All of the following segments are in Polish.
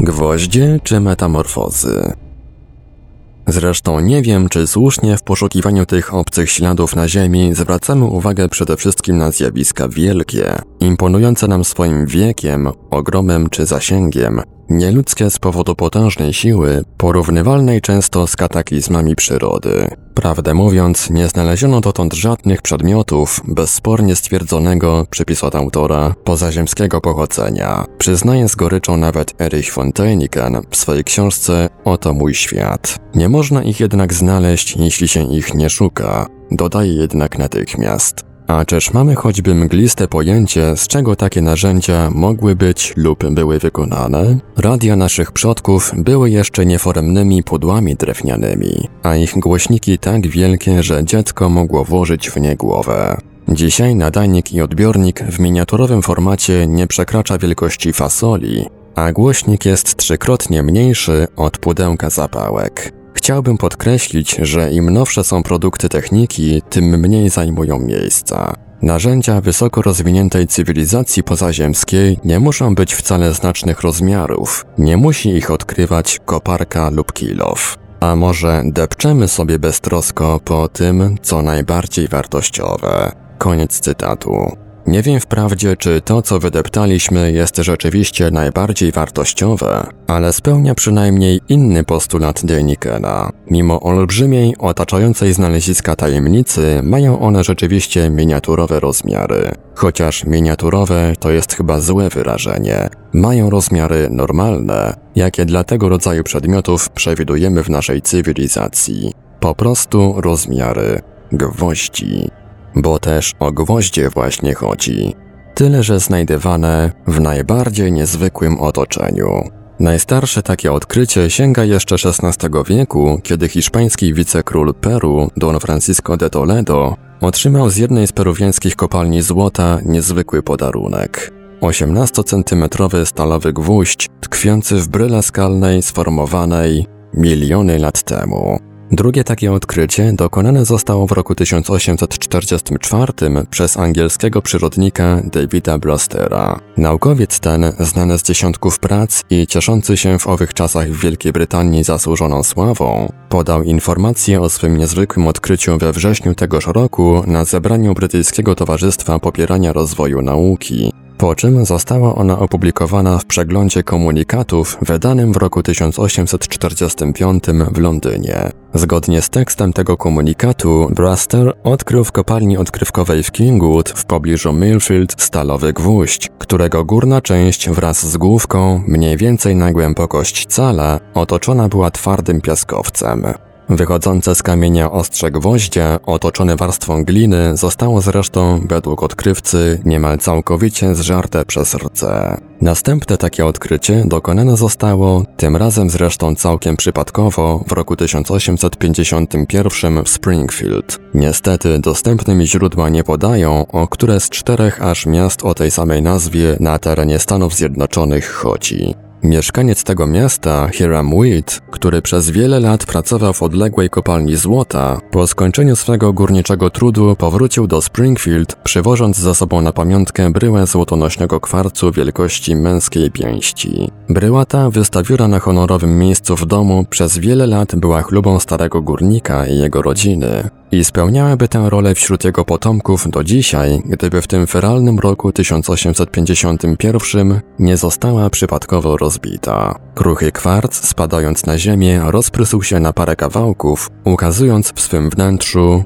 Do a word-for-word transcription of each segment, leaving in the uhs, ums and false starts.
Gwoździe czy metamorfozy? Zresztą nie wiem, czy słusznie w poszukiwaniu tych obcych śladów na Ziemi zwracamy uwagę przede wszystkim na zjawiska wielkie, imponujące nam swoim wiekiem, ogromem czy zasięgiem, nieludzkie z powodu potężnej siły, porównywalnej często z kataklizmami przyrody. Prawdę mówiąc, nie znaleziono dotąd żadnych przedmiotów bezspornie stwierdzonego, przypis od autora, pozaziemskiego pochodzenia. Przyznaje z goryczą nawet Erich von Däniken w swojej książce Oto mój świat. Nie można ich jednak znaleźć, jeśli się ich nie szuka. Dodaje jednak natychmiast. A czyż mamy choćby mgliste pojęcie, z czego takie narzędzia mogły być lub były wykonane? Radia naszych przodków były jeszcze nieforemnymi pudłami drewnianymi, a ich głośniki tak wielkie, że dziecko mogło włożyć w nie głowę. Dzisiaj nadajnik i odbiornik w miniaturowym formacie nie przekracza wielkości fasoli, a głośnik jest trzykrotnie mniejszy od pudełka zapałek. Chciałbym podkreślić, że im nowsze są produkty techniki, tym mniej zajmują miejsca. Narzędzia wysoko rozwiniętej cywilizacji pozaziemskiej nie muszą być wcale znacznych rozmiarów, nie musi ich odkrywać koparka lub kilof. A może depczemy sobie beztrosko po tym, co najbardziej wartościowe. Koniec cytatu. Nie wiem wprawdzie, czy to, co wydeptaliśmy, jest rzeczywiście najbardziej wartościowe, ale spełnia przynajmniej inny postulat Dänikena. Mimo olbrzymiej, otaczającej znaleziska tajemnicy, mają one rzeczywiście miniaturowe rozmiary. Chociaż miniaturowe to jest chyba złe wyrażenie. Mają rozmiary normalne, jakie dla tego rodzaju przedmiotów przewidujemy w naszej cywilizacji. Po prostu rozmiary gwoździ. Bo też o gwoździe właśnie chodzi. Tyle, że znajdywane w najbardziej niezwykłym otoczeniu. Najstarsze takie odkrycie sięga jeszcze szesnastego wieku, kiedy hiszpański wicekról Peru, Don Francisco de Toledo, otrzymał z jednej z peruwiańskich kopalni złota niezwykły podarunek. osiemnastocentymetrowy stalowy gwóźdź tkwiący w bryle skalnej sformowanej miliony lat temu. Drugie takie odkrycie dokonane zostało w roku tysiąc osiemset czterdziestym czwartym przez angielskiego przyrodnika Davida Blostera. Naukowiec ten, znany z dziesiątków prac i cieszący się w owych czasach w Wielkiej Brytanii zasłużoną sławą, podał informacje o swym niezwykłym odkryciu we wrześniu tegoż roku na zebraniu Brytyjskiego Towarzystwa Popierania Rozwoju Nauki, po czym została ona opublikowana w przeglądzie komunikatów wydanym w roku tysiąc osiemset czterdziestym piątym w Londynie. Zgodnie z tekstem tego komunikatu, Braster odkrył w kopalni odkrywkowej w Kingwood w pobliżu Milfield stalowy gwóźdź, którego górna część wraz z główką, mniej więcej na głębokość cala, otoczona była twardym piaskowcem. Wychodzące z kamienia ostrze gwoździa, otoczone warstwą gliny, zostało zresztą, według odkrywcy, niemal całkowicie zżarte przez rdzę. Następne takie odkrycie dokonane zostało, tym razem zresztą całkiem przypadkowo, w roku tysiąc osiemset pięćdziesiątym pierwszym w Springfield. Niestety dostępne mi źródła nie podają, o które z czterech aż miast o tej samej nazwie na terenie Stanów Zjednoczonych chodzi. Mieszkaniec tego miasta, Hiram Weed, który przez wiele lat pracował w odległej kopalni złota, po skończeniu swego górniczego trudu powrócił do Springfield, przywożąc ze sobą na pamiątkę bryłę złotonośnego kwarcu wielkości męskiej pięści. Bryła ta, wystawiona na honorowym miejscu w domu, przez wiele lat była chlubą starego górnika i jego rodziny i spełniałaby tę rolę wśród jego potomków do dzisiaj, gdyby w tym feralnym roku tysiąc osiemset pięćdziesiątym pierwszym nie została przypadkowo rozwiązana. rozbita. Kruchy kwarc, spadając na ziemię, rozprysł się na parę kawałków, ukazując w swym wnętrzu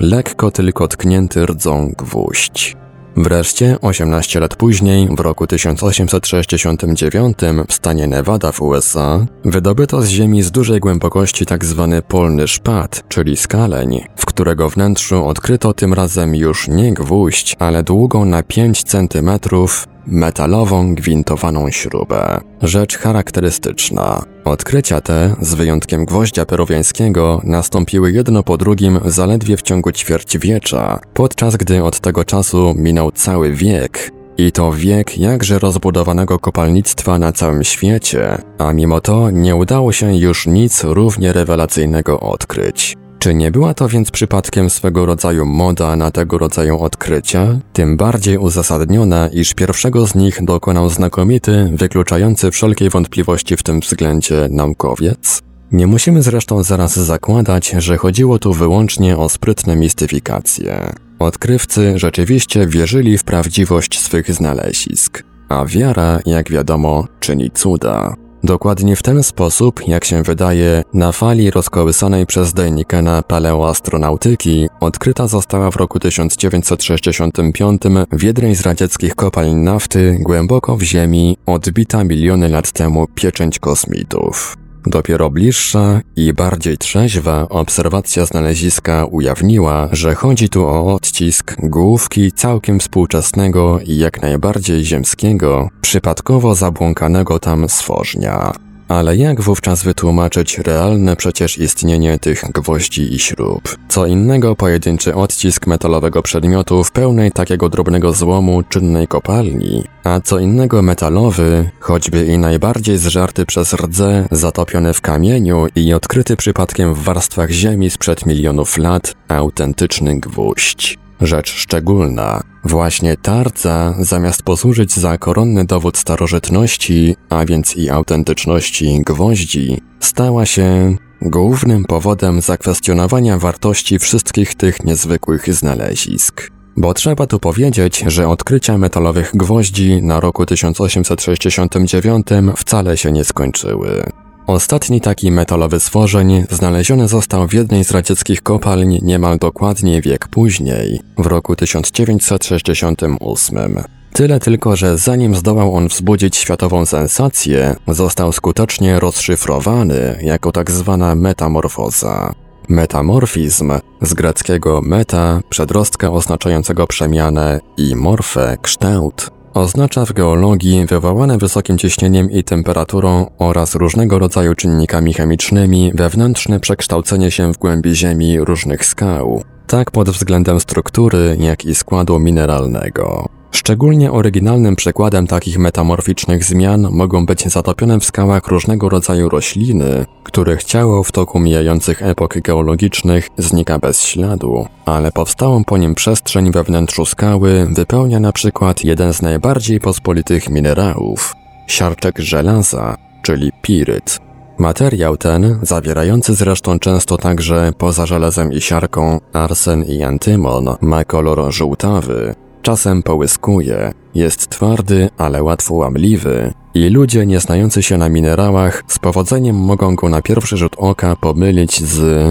lekko tylko tknięty rdzą gwóźdź. Wreszcie, osiemnaście lat później, w roku tysiąc osiemset sześćdziesiątym dziewiątym, w stanie Nevada w U S A, wydobyto z ziemi z dużej głębokości tzw. polny szpad, czyli skaleń, w którego wnętrzu odkryto tym razem już nie gwóźdź, ale długą na pięć centymetrów metalową, gwintowaną śrubę. Rzecz charakterystyczna. Odkrycia te, z wyjątkiem gwoździa peruwiańskiego, nastąpiły jedno po drugim zaledwie w ciągu ćwierćwiecza, podczas gdy od tego czasu minął cały wiek. I to wiek jakże rozbudowanego kopalnictwa na całym świecie, a mimo to nie udało się już nic równie rewelacyjnego odkryć. Czy nie była to więc przypadkiem swego rodzaju moda na tego rodzaju odkrycia? Tym bardziej uzasadniona, iż pierwszego z nich dokonał znakomity, wykluczający wszelkie wątpliwości w tym względzie naukowiec? Nie musimy zresztą zaraz zakładać, że chodziło tu wyłącznie o sprytne mistyfikacje. Odkrywcy rzeczywiście wierzyli w prawdziwość swych znalezisk, a wiara, jak wiadomo, czyni cuda. Dokładnie w ten sposób, jak się wydaje, na fali rozkołysanej przez Dänikena paleoastronautyki odkryta została w roku tysiąc dziewięćset sześćdziesiątym piątym w jednej z radzieckich kopalń nafty głęboko w ziemi odbita miliony lat temu pieczęć kosmitów. Dopiero bliższa i bardziej trzeźwa obserwacja znaleziska ujawniła, że chodzi tu o odcisk główki całkiem współczesnego i jak najbardziej ziemskiego, przypadkowo zabłąkanego tam stworzenia. Ale jak wówczas wytłumaczyć realne przecież istnienie tych gwoździ i śrub? Co innego pojedynczy odcisk metalowego przedmiotu w pełnej takiego drobnego złomu czynnej kopalni, a co innego metalowy, choćby i najbardziej zżarty przez rdze, zatopiony w kamieniu i odkryty przypadkiem w warstwach ziemi sprzed milionów lat, autentyczny gwóźdź. Rzecz szczególna. Właśnie ta rdza, zamiast posłużyć za koronny dowód starożytności, a więc i autentyczności gwoździ, stała się głównym powodem zakwestionowania wartości wszystkich tych niezwykłych znalezisk. Bo trzeba tu powiedzieć, że odkrycia metalowych gwoździ na roku tysiąc osiemset sześćdziesiątym dziewiątym wcale się nie skończyły. Ostatni taki metalowy stworzeń znaleziony został w jednej z radzieckich kopalń niemal dokładnie wiek później, w roku tysiąc dziewięćset sześćdziesiątym ósmym. Tyle tylko, że zanim zdołał on wzbudzić światową sensację, został skutecznie rozszyfrowany jako tak zwana metamorfoza. Metamorfizm, z greckiego meta, przedrostka oznaczającego przemianę i morfę, kształt, oznacza w geologii wywołane wysokim ciśnieniem i temperaturą oraz różnego rodzaju czynnikami chemicznymi wewnętrzne przekształcenie się w głębi ziemi różnych skał, tak pod względem struktury, jak i składu mineralnego. Szczególnie oryginalnym przykładem takich metamorficznych zmian mogą być zatopione w skałach różnego rodzaju rośliny, których ciało w toku mijających epok geologicznych znika bez śladu, ale powstałą po nim przestrzeń we wnętrzu skały wypełnia na przykład jeden z najbardziej pospolitych minerałów – siarczek żelaza, czyli piryt. Materiał ten, zawierający zresztą często także poza żelazem i siarką arsen i antymon, ma kolor żółtawy. Czasem połyskuje, jest twardy, ale łatwo łamliwy i ludzie nie znający się na minerałach z powodzeniem mogą go na pierwszy rzut oka pomylić z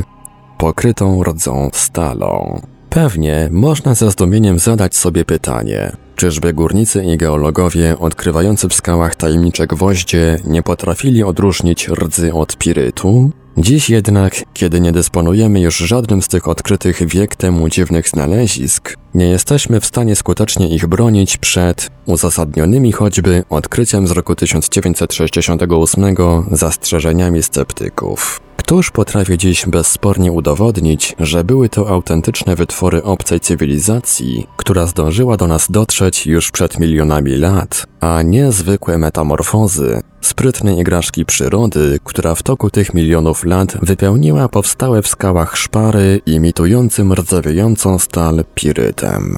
pokrytą rdzą stalą. Pewnie można ze zdumieniem zadać sobie pytanie, czyżby górnicy i geologowie odkrywający w skałach tajemnicze gwoździe nie potrafili odróżnić rdzy od pirytu? Dziś jednak, kiedy nie dysponujemy już żadnym z tych odkrytych wiek temu dziwnych znalezisk, nie jesteśmy w stanie skutecznie ich bronić przed uzasadnionymi choćby odkryciem z roku tysiąc dziewięćset sześćdziesiątym ósmym zastrzeżeniami sceptyków. Któż potrafi dziś bezspornie udowodnić, że były to autentyczne wytwory obcej cywilizacji, która zdążyła do nas dotrzeć już przed milionami lat, a nie zwykłe metamorfozy, sprytnej igraszki przyrody, która w toku tych milionów lat wypełniła powstałe w skałach szpary imitującym rdzewiejącą stal pirytem.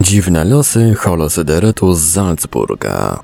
Dziwne losy holosyderytu z Salzburga.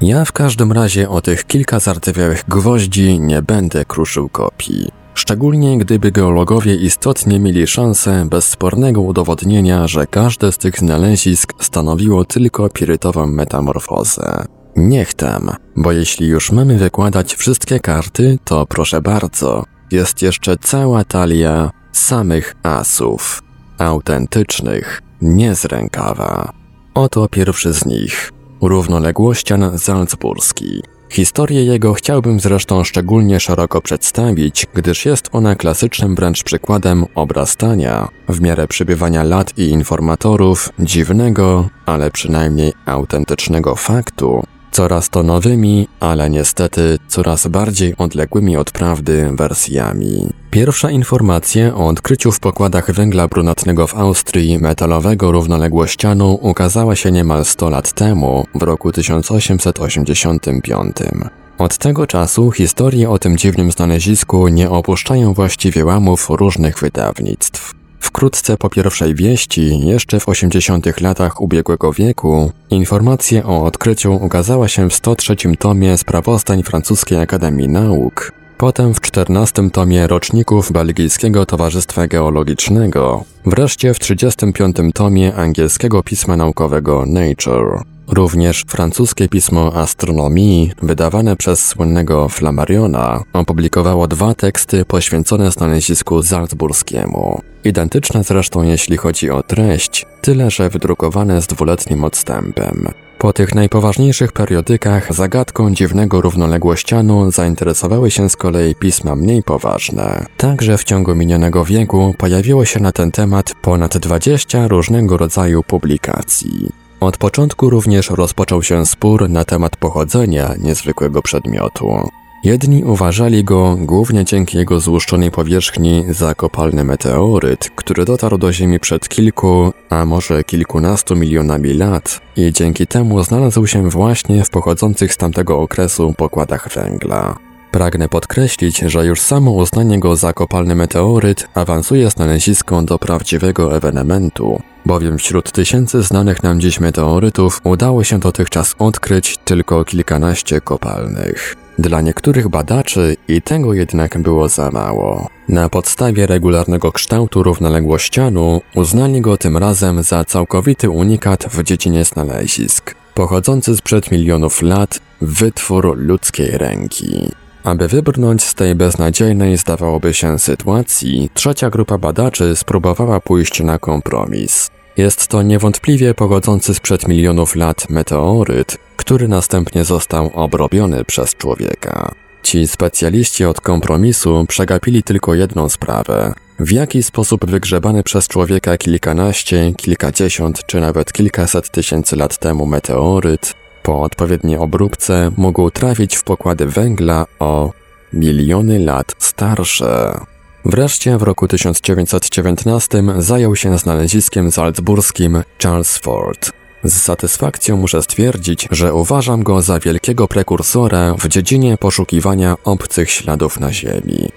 Ja w każdym razie o tych kilka zardzewiałych gwoździ nie będę kruszył kopii. szczególnie gdyby geologowie istotnie mieli szansę bezspornego udowodnienia, że każde z tych znalezisk stanowiło tylko pirytową metamorfozę. Niech tam, bo jeśli już mamy wykładać wszystkie karty, to proszę bardzo, jest jeszcze cała talia samych asów. Autentycznych, nie z rękawa. Oto pierwszy z nich. Równoległościan Salzburski. Historię jego chciałbym zresztą szczególnie szeroko przedstawić, gdyż jest ona klasycznym wręcz przykładem obrastania, w miarę przybywania lat i informatorów, dziwnego, ale przynajmniej autentycznego faktu, coraz to nowymi, ale niestety coraz bardziej odległymi od prawdy wersjami. Pierwsza informacja o odkryciu w pokładach węgla brunatnego w Austrii metalowego równoległościanu ukazała się niemal sto lat temu, w roku tysiąc osiemset osiemdziesiątym piątym. Od tego czasu historie o tym dziwnym znalezisku nie opuszczają właściwie łamów różnych wydawnictw. Wkrótce po pierwszej wieści, jeszcze w osiemdziesiątych latach ubiegłego wieku, informacja o odkryciu ukazała się w sto trzecim tomie sprawozdań Francuskiej Akademii Nauk, potem w czternastym tomie roczników Belgijskiego Towarzystwa Geologicznego, wreszcie w trzydziestym piątym tomie angielskiego pisma naukowego Nature. Również francuskie pismo Astronomii, wydawane przez słynnego Flammariona, opublikowało dwa teksty poświęcone znalezisku salzburskiemu. Identyczne zresztą jeśli chodzi o treść, tyle że wydrukowane z dwuletnim odstępem. Po tych najpoważniejszych periodykach zagadką dziwnego równoległościanu zainteresowały się z kolei pisma mniej poważne. Także w ciągu minionego wieku pojawiło się na ten temat ponad dwadzieścia różnego rodzaju publikacji. Od początku również rozpoczął się spór na temat pochodzenia niezwykłego przedmiotu. Jedni uważali go, głównie dzięki jego złuszczonej powierzchni, za kopalny meteoryt, który dotarł do Ziemi przed kilku, a może kilkunastu milionami lat i dzięki temu znalazł się właśnie w pochodzących z tamtego okresu pokładach węgla. Pragnę podkreślić, że już samo uznanie go za kopalny meteoryt awansuje znalezisko do prawdziwego ewenementu, bowiem wśród tysięcy znanych nam dziś meteorytów udało się dotychczas odkryć tylko kilkanaście kopalnych. Dla niektórych badaczy i tego jednak było za mało. Na podstawie regularnego kształtu równoległościanu uznali go tym razem za całkowity unikat w dziedzinie znalezisk, pochodzący sprzed milionów lat, wytwór ludzkiej ręki. Aby wybrnąć z tej beznadziejnej, zdawałoby się, sytuacji, trzecia grupa badaczy spróbowała pójść na kompromis. Jest to niewątpliwie pochodzący sprzed milionów lat meteoryt, który następnie został obrobiony przez człowieka. Ci specjaliści od kompromisu przegapili tylko jedną sprawę. W jaki sposób wygrzebany przez człowieka kilkanaście, kilkadziesiąt czy nawet kilkaset tysięcy lat temu meteoryt po odpowiedniej obróbce mógł trafić w pokłady węgla o miliony lat starsze. Wreszcie w roku tysiąc dziewięćset dziewiętnastym zajął się znaleziskiem salzburskim Charles Fort. Z satysfakcją muszę stwierdzić, że uważam go za wielkiego prekursora w dziedzinie poszukiwania obcych śladów na Ziemi.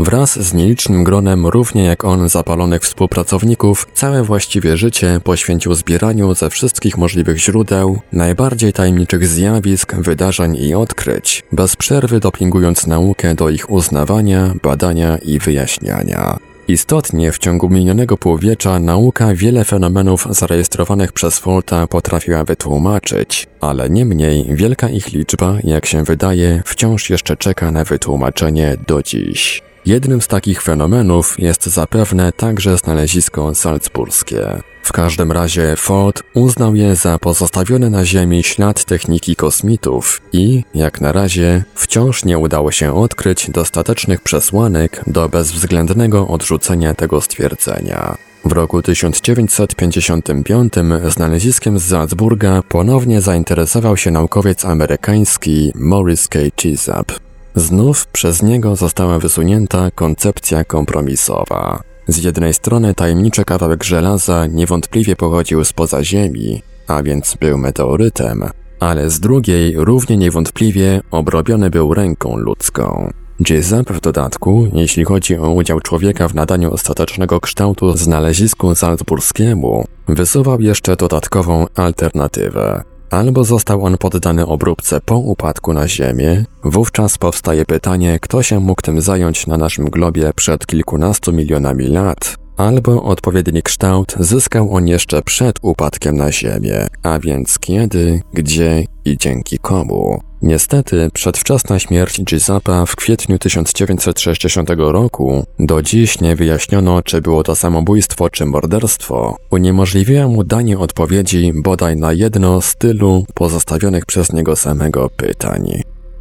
Wraz z nielicznym gronem, równie jak on, zapalonych współpracowników, całe właściwie życie poświęcił zbieraniu ze wszystkich możliwych źródeł najbardziej tajemniczych zjawisk, wydarzeń i odkryć, bez przerwy dopingując naukę do ich uznawania, badania i wyjaśniania. Istotnie w ciągu minionego półwiecza nauka wiele fenomenów zarejestrowanych przez Forta potrafiła wytłumaczyć, ale niemniej wielka ich liczba, jak się wydaje, wciąż jeszcze czeka na wytłumaczenie do dziś. Jednym z takich fenomenów jest zapewne także znalezisko salzburskie. W każdym razie Ford uznał je za pozostawiony na Ziemi ślad techniki kosmitów i, jak na razie, wciąż nie udało się odkryć dostatecznych przesłanek do bezwzględnego odrzucenia tego stwierdzenia. W roku tysiąc dziewięćset pięćdziesiątym piątym znaleziskiem z Salzburga ponownie zainteresował się naukowiec amerykański Morris K. Chisap. Znów przez niego została wysunięta koncepcja kompromisowa. Z jednej strony tajemniczy kawałek żelaza niewątpliwie pochodził spoza Ziemi, a więc był meteorytem, ale z drugiej równie niewątpliwie obrobiony był ręką ludzką. Jessup w dodatku, jeśli chodzi o udział człowieka w nadaniu ostatecznego kształtu znalezisku salzburskiemu, wysuwał jeszcze dodatkową alternatywę. albo został on poddany obróbce po upadku na Ziemię, wówczas powstaje pytanie, kto się mógł tym zająć na naszym globie przed kilkunastu milionami lat, albo odpowiedni kształt zyskał on jeszcze przed upadkiem na Ziemię, a więc kiedy, gdzie i dzięki komu. Niestety, przedwczesna śmierć Chisapa w kwietniu tysiąc dziewięćset sześćdziesiątego roku do dziś nie wyjaśniono, czy było to samobójstwo, czy morderstwo. Uniemożliwiła mu danie odpowiedzi bodaj na jedno z tylu pozostawionych przez niego samego pytań.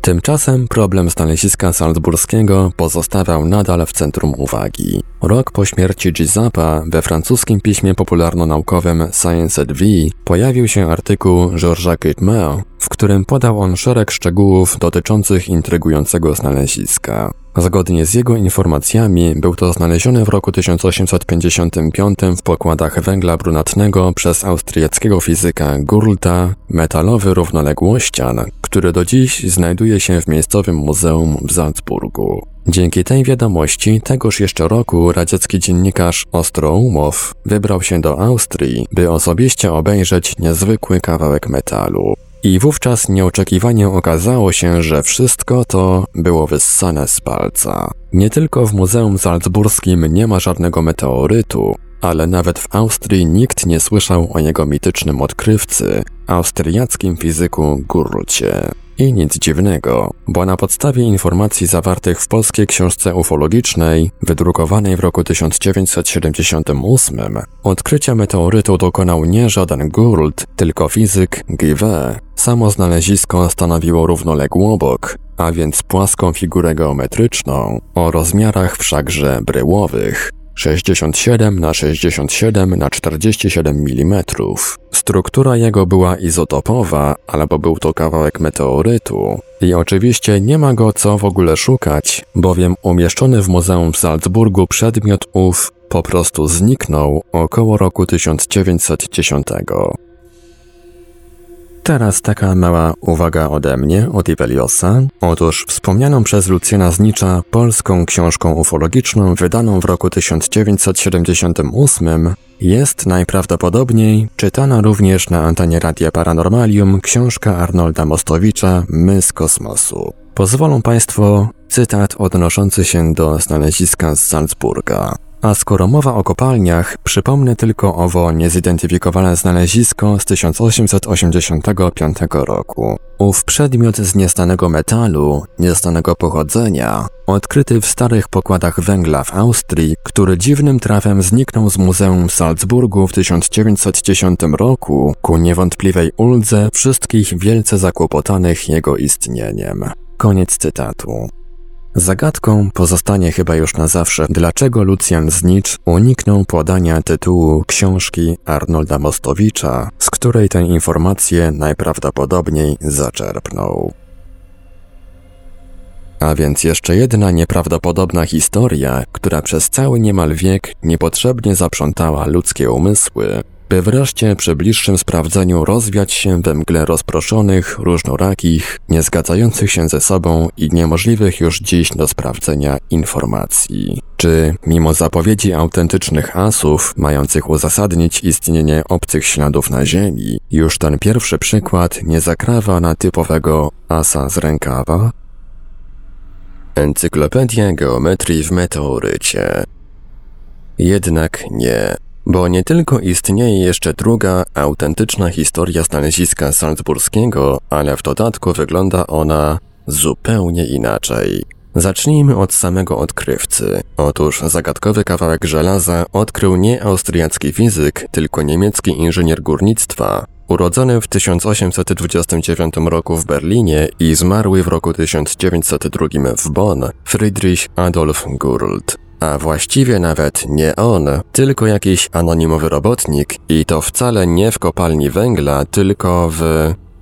Tymczasem problem znaleziska salzburskiego pozostawał nadal w centrum uwagi. Rok po śmierci Chisapa we francuskim piśmie popularno-naukowym Science et Vie pojawił się artykuł Georges'a Coutmeur, w którym podał on szereg szczegółów dotyczących intrygującego znaleziska. Zgodnie z jego informacjami był to znaleziony w roku tysiąc osiemset pięćdziesiątym piątym w pokładach węgla brunatnego przez austriackiego fizyka Gurlta metalowy równoległościan, który do dziś znajduje się w miejscowym muzeum w Salzburgu. Dzięki tej wiadomości tegoż jeszcze roku radziecki dziennikarz Ostroumow wybrał się do Austrii, by osobiście obejrzeć niezwykły kawałek metalu. I wówczas nieoczekiwanie okazało się, że wszystko to było wyssane z palca. Nie tylko w Muzeum Salzburskim nie ma żadnego meteorytu, ale nawet w Austrii nikt nie słyszał o jego mitycznym odkrywcy, austriackim fizyku Gurlcie. I nic dziwnego, bo na podstawie informacji zawartych w polskiej książce ufologicznej, wydrukowanej w roku tysiąc dziewięćset siedemdziesiątym ósmym, odkrycia meteorytu dokonał nie żaden Gurlt, tylko fizyk Givet. Samo znalezisko stanowiło równoległobok, a więc płaską figurę geometryczną o rozmiarach wszakże bryłowych. sześćdziesiąt siedem na sześćdziesiąt siedem na czterdzieści siedem milimetrów. Struktura jego była izotopowa, albo był to kawałek meteorytu. I oczywiście nie ma go co w ogóle szukać, bowiem umieszczony w muzeum w Salzburgu przedmiot ów po prostu zniknął około roku tysiąc dziewięćset dziesiątego. Teraz taka mała uwaga ode mnie, od Iveliosa. Otóż wspomnianą przez Lucjana Znicza polską książką ufologiczną wydaną w roku tysiąc dziewięćset siedemdziesiątym ósmym jest najprawdopodobniej czytana również na antenie Radia Paranormalium książka Arnolda Mostowicza My z kosmosu. Pozwolą Państwo cytat odnoszący się do znaleziska z Salzburga. A skoro mowa o kopalniach, przypomnę tylko owo niezidentyfikowane znalezisko z tysiąc osiemset osiemdziesiątego piątego roku. Ów przedmiot z nieznanego metalu, nieznanego pochodzenia, odkryty w starych pokładach węgla w Austrii, który dziwnym trafem zniknął z Muzeum w Salzburgu w tysiąc dziewięćset dziesiątym roku ku niewątpliwej uldze wszystkich wielce zakłopotanych jego istnieniem. Koniec cytatu. Zagadką pozostanie chyba już na zawsze, dlaczego Lucjan Znicz uniknął podania tytułu książki Arnolda Mostowicza, z której tę informację najprawdopodobniej zaczerpnął. A więc jeszcze jedna nieprawdopodobna historia, która przez cały niemal wiek niepotrzebnie zaprzątała ludzkie umysły, by wreszcie przy bliższym sprawdzeniu rozwiać się we mgle rozproszonych, różnorakich, niezgadzających się ze sobą i niemożliwych już dziś do sprawdzenia informacji. Czy, mimo zapowiedzi autentycznych asów, mających uzasadnić istnienie obcych śladów na Ziemi, już ten pierwszy przykład nie zakrawa na typowego asa z rękawa? Encyklopedia geometrii w meteorycie. Jednak nie. Bo nie tylko istnieje jeszcze druga, autentyczna historia znaleziska salzburskiego, ale w dodatku wygląda ona zupełnie inaczej. Zacznijmy od samego odkrywcy. Otóż zagadkowy kawałek żelaza odkrył nie austriacki fizyk, tylko niemiecki inżynier górnictwa, urodzony w tysiąc osiemset dwudziestym dziewiątym roku w Berlinie i zmarły w roku tysiąc dziewięćset drugi w Bonn, Friedrich Adolf Gurlt. A właściwie nawet nie on, tylko jakiś anonimowy robotnik i to wcale nie w kopalni węgla, tylko w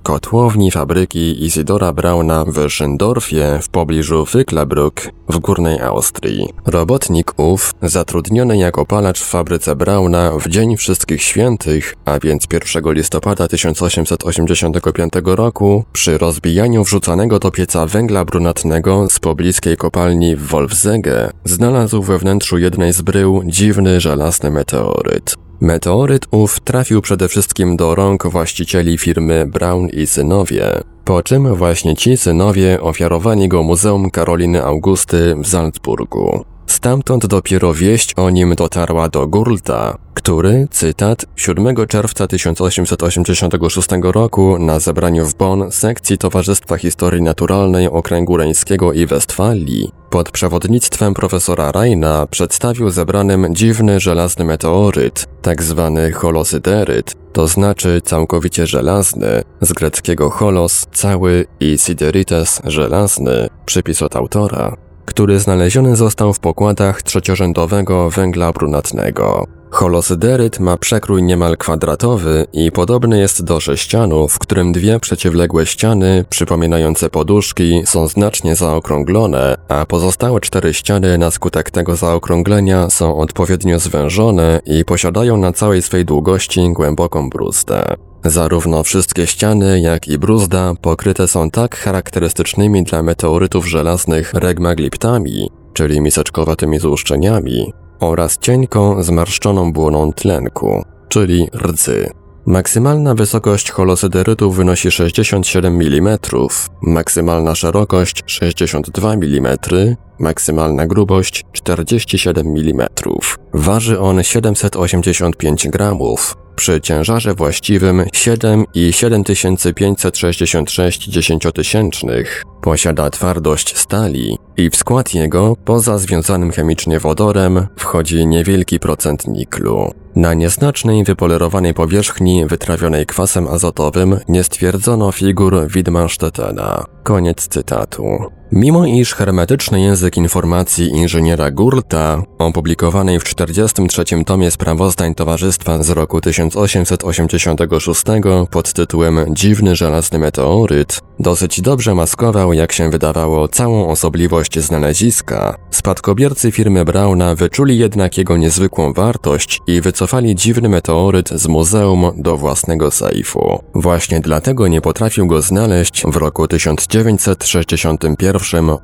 kotłowni fabryki Izidora Brauna w Schöndorfie w pobliżu Wicklabruck w Górnej Austrii. Robotnik ów, zatrudniony jako palacz w fabryce Brauna w Dzień Wszystkich Świętych, a więc pierwszego listopada tysiąc osiemset osiemdziesiątego piątego roku, przy rozbijaniu wrzucanego do pieca węgla brunatnego z pobliskiej kopalni w Wolfsegge, znalazł we wnętrzu jednej z brył dziwny żelazny meteoryt. Meteoryt ów trafił przede wszystkim do rąk właścicieli firmy Braun i synowie, po czym właśnie ci synowie ofiarowali go Muzeum Karoliny Augusty w Salzburgu. Stamtąd dopiero wieść o nim dotarła do Gurlta, który, cytat, siódmego czerwca tysiąc osiemset osiemdziesiątego szóstego roku na zebraniu w Bonn sekcji Towarzystwa Historii Naturalnej Okręgu Reńskiego i Westfalii pod przewodnictwem profesora Reina przedstawił zebranym dziwny żelazny meteoryt, tak zwany holosyderyt, to znaczy całkowicie żelazny, z greckiego holos, cały i siderites, żelazny, przypis od autora, który znaleziony został w pokładach trzeciorzędowego węgla brunatnego. Holosyderyt ma przekrój niemal kwadratowy i podobny jest do sześcianu, w którym dwie przeciwległe ściany, przypominające poduszki, są znacznie zaokrąglone, a pozostałe cztery ściany na skutek tego zaokrąglenia są odpowiednio zwężone i posiadają na całej swej długości głęboką bruzdę. Zarówno wszystkie ściany, jak i bruzda pokryte są tak charakterystycznymi dla meteorytów żelaznych regmagliptami, czyli miseczkowatymi złuszczeniami, oraz cienką, zmarszczoną błoną tlenku, czyli rdzy. Maksymalna wysokość holosyderytu wynosi sześćdziesiąt siedem milimetrów, maksymalna szerokość sześćdziesiąt dwa milimetry, maksymalna grubość czterdzieści siedem milimetrów. Waży on siedemset osiemdziesiąt pięć gramów, przy ciężarze właściwym siedem i siedem tysięcy pięćset sześćdziesiąt sześć dziesięciotysięcznych. Posiada twardość stali i w skład jego, poza związanym chemicznie wodorem, wchodzi niewielki procent niklu. Na nieznacznej, wypolerowanej powierzchni wytrawionej kwasem azotowym nie stwierdzono figur Widmanstättena. Koniec cytatu. Mimo iż hermetyczny język informacji inżyniera Gurlta, opublikowanej w czterdziestym trzecim tomie sprawozdań towarzystwa z roku tysiąc osiemset osiemdziesiątego szóstego pod tytułem Dziwny żelazny meteoryt, dosyć dobrze maskował, jak się wydawało, całą osobliwość znaleziska, spadkobiercy firmy Brauna wyczuli jednak jego niezwykłą wartość i wycofali dziwny meteoryt z muzeum do własnego sejfu. Właśnie dlatego nie potrafił go znaleźć w roku tysiąc dziewięćset sześćdziesiątym pierwszym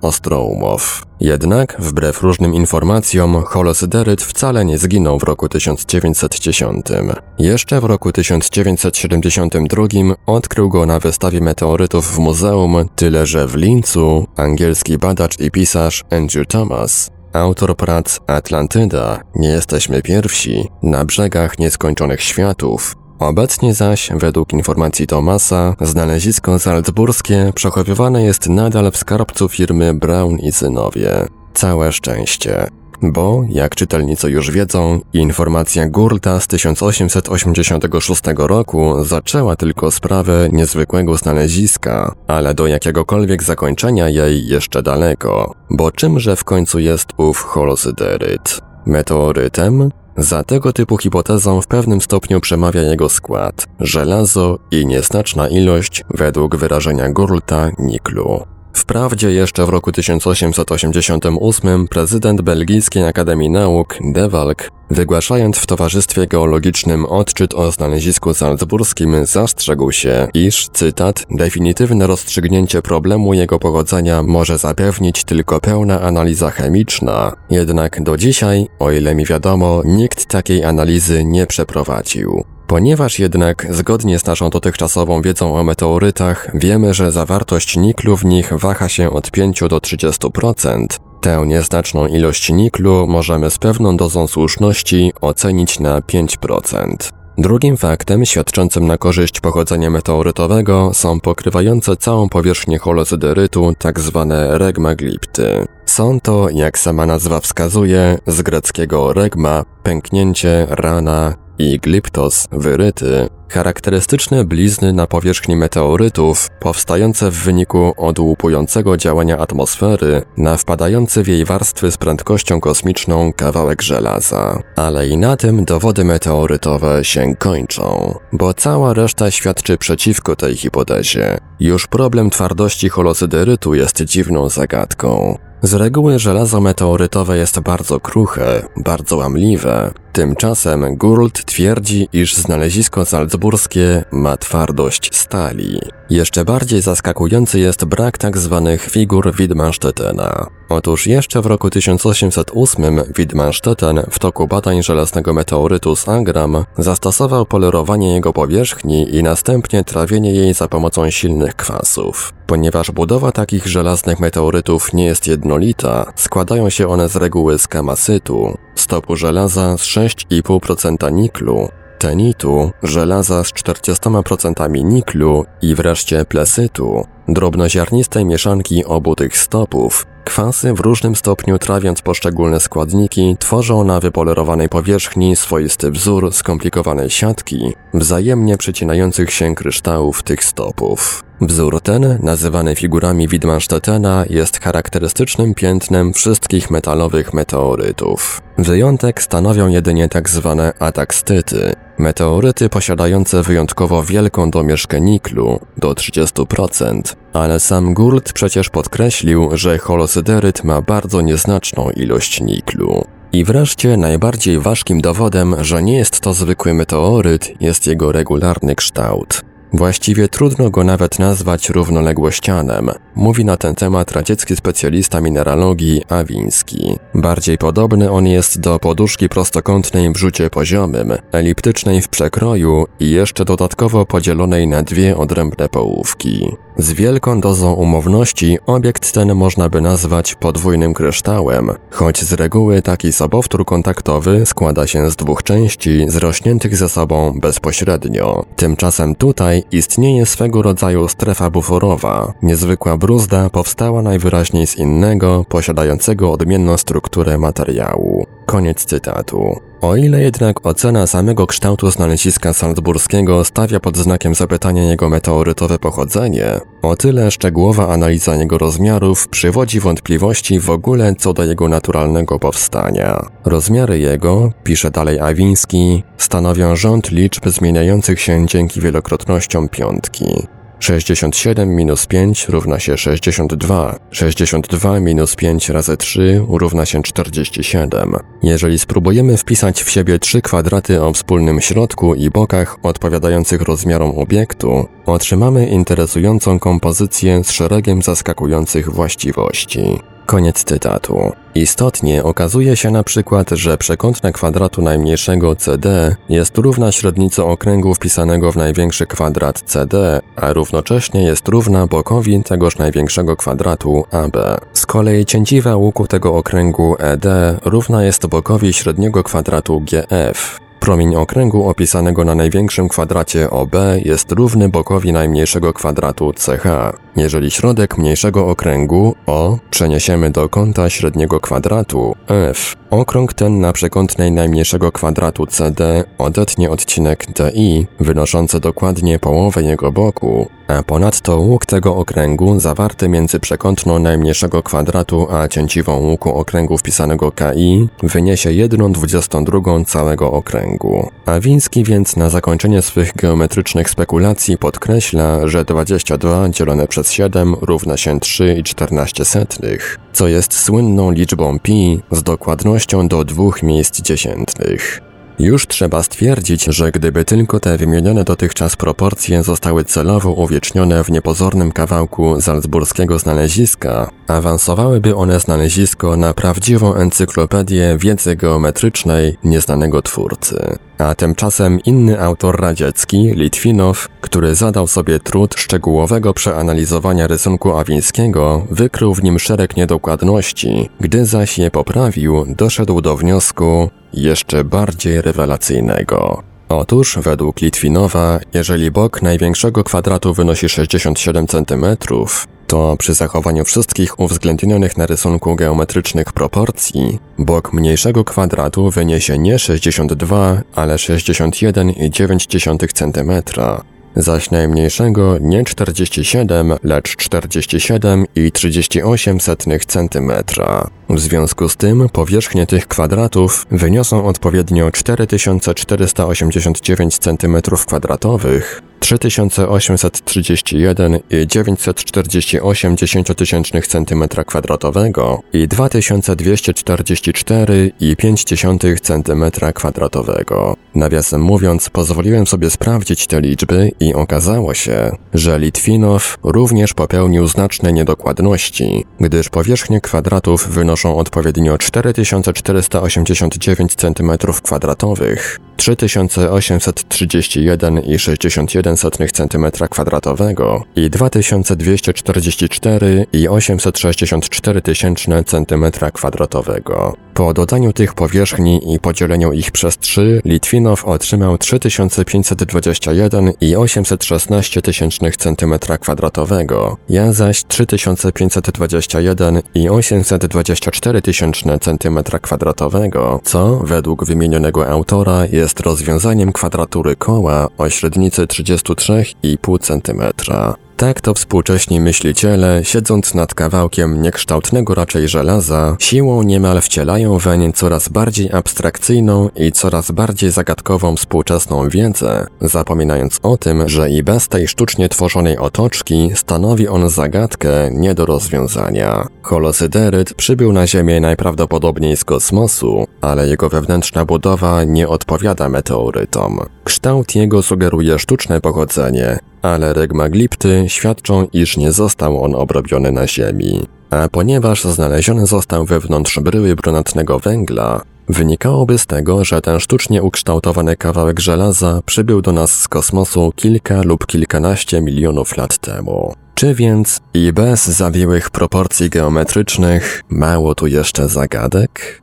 Ostroumow. Jednak, wbrew różnym informacjom, holosyderyt wcale nie zginął w roku tysiąc dziewięćset dziesiątym. Jeszcze w roku tysiąc dziewięćset siedemdziesiątym drugim odkrył go na wystawie meteorytów w muzeum, tyle że w Lincu angielski badacz i pisarz Andrew Thomas, autor prac Atlantyda, nie jesteśmy pierwsi, na brzegach nieskończonych światów. Obecnie zaś, według informacji Thomasa, znalezisko salzburskie przechowywane jest nadal w skarbcu firmy Braun i synowie. Całe szczęście. Bo, jak czytelnicy już wiedzą, informacja Gurlta z tysiąc osiemset osiemdziesiątego szóstego roku zaczęła tylko sprawę niezwykłego znaleziska, ale do jakiegokolwiek zakończenia jej jeszcze daleko. Bo czymże w końcu jest ów holosyderyt? Meteorytem? Za tego typu hipotezą w pewnym stopniu przemawia jego skład, żelazo i nieznaczna ilość, według wyrażenia Gurlta, niklu. Wprawdzie jeszcze w roku tysiąc osiemset osiemdziesiątym ósmym prezydent Belgijskiej Akademii Nauk, de Valk, wygłaszając w Towarzystwie Geologicznym odczyt o znalezisku salzburskim, zastrzegł się, iż, cytat, definitywne rozstrzygnięcie problemu jego pochodzenia może zapewnić tylko pełna analiza chemiczna, jednak do dzisiaj, o ile mi wiadomo, nikt takiej analizy nie przeprowadził. Ponieważ jednak, zgodnie z naszą dotychczasową wiedzą o meteorytach, wiemy, że zawartość niklu w nich waha się od pięć do trzydziestu procent, tę nieznaczną ilość niklu możemy z pewną dozą słuszności ocenić na pięć procent. Drugim faktem świadczącym na korzyść pochodzenia meteorytowego są pokrywające całą powierzchnię holosyderytu tak zwane regmaglipty. Są to, jak sama nazwa wskazuje, z greckiego regma, pęknięcie, rana, i gliptos, wyryty, charakterystyczne blizny na powierzchni meteorytów powstające w wyniku odłupującego działania atmosfery na wpadający w jej warstwy z prędkością kosmiczną kawałek żelaza. Ale i na tym dowody meteorytowe się kończą, bo cała reszta świadczy przeciwko tej hipotezie. Już problem twardości holosyderytu jest dziwną zagadką. Z reguły żelazo meteorytowe jest bardzo kruche, bardzo łamliwe. Tymczasem Gurlt twierdzi, iż znalezisko Salzburga magdeburskie ma twardość stali. Jeszcze bardziej zaskakujący jest brak tak zwanych figur Widmansztetena. Otóż jeszcze w roku tysiąc osiemset ósmym Widmanszteten w toku badań żelaznego meteorytu z Agram zastosował polerowanie jego powierzchni i następnie trawienie jej za pomocą silnych kwasów. Ponieważ budowa takich żelaznych meteorytów nie jest jednolita, składają się one z reguły z kamasytu, stopu żelaza z sześć i pół procent niklu, tenitu, żelaza z czterdzieści procent niklu i wreszcie plesytu, drobnoziarnistej mieszanki obu tych stopów. Kwasy w różnym stopniu trawiąc poszczególne składniki tworzą na wypolerowanej powierzchni swoisty wzór skomplikowanej siatki, wzajemnie przecinających się kryształów tych stopów. Wzór ten, nazywany figurami Widmansztetena, jest charakterystycznym piętnem wszystkich metalowych meteorytów. Wyjątek stanowią jedynie tzw. atakstyty, meteoryty posiadające wyjątkowo wielką domieszkę niklu, do trzydzieści procent, ale sam Gurlt przecież podkreślił, że holosyderyt ma bardzo nieznaczną ilość niklu. I wreszcie najbardziej ważkim dowodem, że nie jest to zwykły meteoryt, jest jego regularny kształt. Właściwie trudno go nawet nazwać równoległościanem, mówi na ten temat radziecki specjalista mineralogii Awiński. Bardziej podobny on jest do poduszki prostokątnej w rzucie poziomym, eliptycznej w przekroju i jeszcze dodatkowo podzielonej na dwie odrębne połówki. Z wielką dozą umowności obiekt ten można by nazwać podwójnym kryształem, choć z reguły taki sobowtór kontaktowy składa się z dwóch części zrośniętych ze sobą bezpośrednio. Tymczasem tutaj istnieje swego rodzaju strefa buforowa. Niezwykła bruzda powstała najwyraźniej z innego, posiadającego odmienną strukturę materiału. Koniec cytatu. O ile jednak ocena samego kształtu znaleziska salzburskiego stawia pod znakiem zapytania jego meteorytowe pochodzenie, o tyle szczegółowa analiza jego rozmiarów przywodzi wątpliwości w ogóle co do jego naturalnego powstania. Rozmiary jego, pisze dalej Awiński, stanowią rząd liczb zmieniających się dzięki wielokrotnościom piątki. sześćdziesiąt siedem minus pięć równa się sześćdziesiąt dwa, sześćdziesiąt dwa minus pięć razy trzy równa się czterdzieści siedem. Jeżeli spróbujemy wpisać w siebie trzy kwadraty o wspólnym środku i bokach odpowiadających rozmiarom obiektu, otrzymamy interesującą kompozycję z szeregiem zaskakujących właściwości. Koniec cytatu. Istotnie okazuje się na przykład, że przekątna kwadratu najmniejszego C D jest równa średnicy okręgu wpisanego w największy kwadrat C D, a równocześnie jest równa bokowi tegoż największego kwadratu A B. Z kolei cięciwa łuku tego okręgu E D równa jest bokowi średniego kwadratu G F. Promień okręgu opisanego na największym kwadracie O B jest równy bokowi najmniejszego kwadratu C H. Jeżeli środek mniejszego okręgu O przeniesiemy do kąta średniego kwadratu F, okrąg ten na przekątnej najmniejszego kwadratu C D odetnie odcinek D I, wynoszący dokładnie połowę jego boku, a ponadto łuk tego okręgu zawarty między przekątną najmniejszego kwadratu a cięciwą łuku okręgu wpisanego K I wyniesie jedną dwudziestą drugą całego okręgu. Awiński więc na zakończenie swych geometrycznych spekulacji podkreśla, że dwadzieścia dwa dzielone przez siedem równa się trzy i czternaście setnych, co jest słynną liczbą pi z dokładnością do dwóch miejsc dziesiętnych. Już trzeba stwierdzić, że gdyby tylko te wymienione dotychczas proporcje zostały celowo uwiecznione w niepozornym kawałku salzburskiego znaleziska, awansowałyby one znalezisko na prawdziwą encyklopedię wiedzy geometrycznej nieznanego twórcy. A tymczasem inny autor radziecki, Litwinow, który zadał sobie trud szczegółowego przeanalizowania rysunku Awińskiego, wykrył w nim szereg niedokładności, gdy zaś je poprawił, doszedł do wniosku jeszcze bardziej rewelacyjnego. Otóż, według Litwinowa, jeżeli bok największego kwadratu wynosi sześćdziesiąt siedem centymetrów, to przy zachowaniu wszystkich uwzględnionych na rysunku geometrycznych proporcji, bok mniejszego kwadratu wyniesie nie sześćdziesiąt dwa, ale sześćdziesiąt jeden i dziewięć dziesiątych centymetra, zaś najmniejszego nie czterdzieści siedem, lecz czterdzieści siedem i trzydzieści osiem setnych centymetra. W związku z tym powierzchnie tych kwadratów wyniosą odpowiednio cztery tysiące czterysta osiemdziesiąt dziewięć centymetrów kwadratowych trzy tysiące osiemset trzydzieści jeden i dziewięćset czterdzieści osiem dziesięciotysięcznych centymetra kwadratowego i dwa tysiące dwieście czterdzieści cztery i pięć dziesiątych centymetra kwadratowego. Nawiasem mówiąc, pozwoliłem sobie sprawdzić te liczby i okazało się, że Litwinow również popełnił znaczne niedokładności, gdyż powierzchnie kwadratów wynoszą odpowiednio cztery tysiące czterysta osiemdziesiąt dziewięć centymetrów kwadratowych, trzy tysiące osiemset trzydzieści jeden i sześćdziesiąt jeden setnych centymetra kwadratowego i dwa tysiące dwieście czterdzieści cztery i osiemset sześćdziesiąt cztery tysięczne centymetra kwadratowego. Po dodaniu tych powierzchni i podzieleniu ich przez trzy, Litwinow otrzymał trzy tysiące pięćset dwadzieścia jeden i osiemset szesnaście tysięcznych centymetra kwadratowego, ja zaś trzy tysiące pięćset dwadzieścia jeden i osiemset dwadzieścia cztery tysięczne centymetra kwadratowego, co według wymienionego autora jest rozwiązaniem kwadratury koła o średnicy trzydzieści trzy i pół centymetra. Tak to współcześni myśliciele, siedząc nad kawałkiem niekształtnego raczej żelaza, siłą niemal wcielają weń coraz bardziej abstrakcyjną i coraz bardziej zagadkową współczesną wiedzę, zapominając o tym, że i bez tej sztucznie tworzonej otoczki stanowi on zagadkę nie do rozwiązania. Holosyderyt przybył na Ziemię najprawdopodobniej z kosmosu, ale jego wewnętrzna budowa nie odpowiada meteorytom. Kształt jego sugeruje sztuczne pochodzenie, ale regmaglipty świadczą, iż nie został on obrobiony na Ziemi. A ponieważ znaleziony został wewnątrz bryły brunatnego węgla, wynikałoby z tego, że ten sztucznie ukształtowany kawałek żelaza przybył do nas z kosmosu kilka lub kilkanaście milionów lat temu. Czy więc i bez zawiłych proporcji geometrycznych mało tu jeszcze zagadek?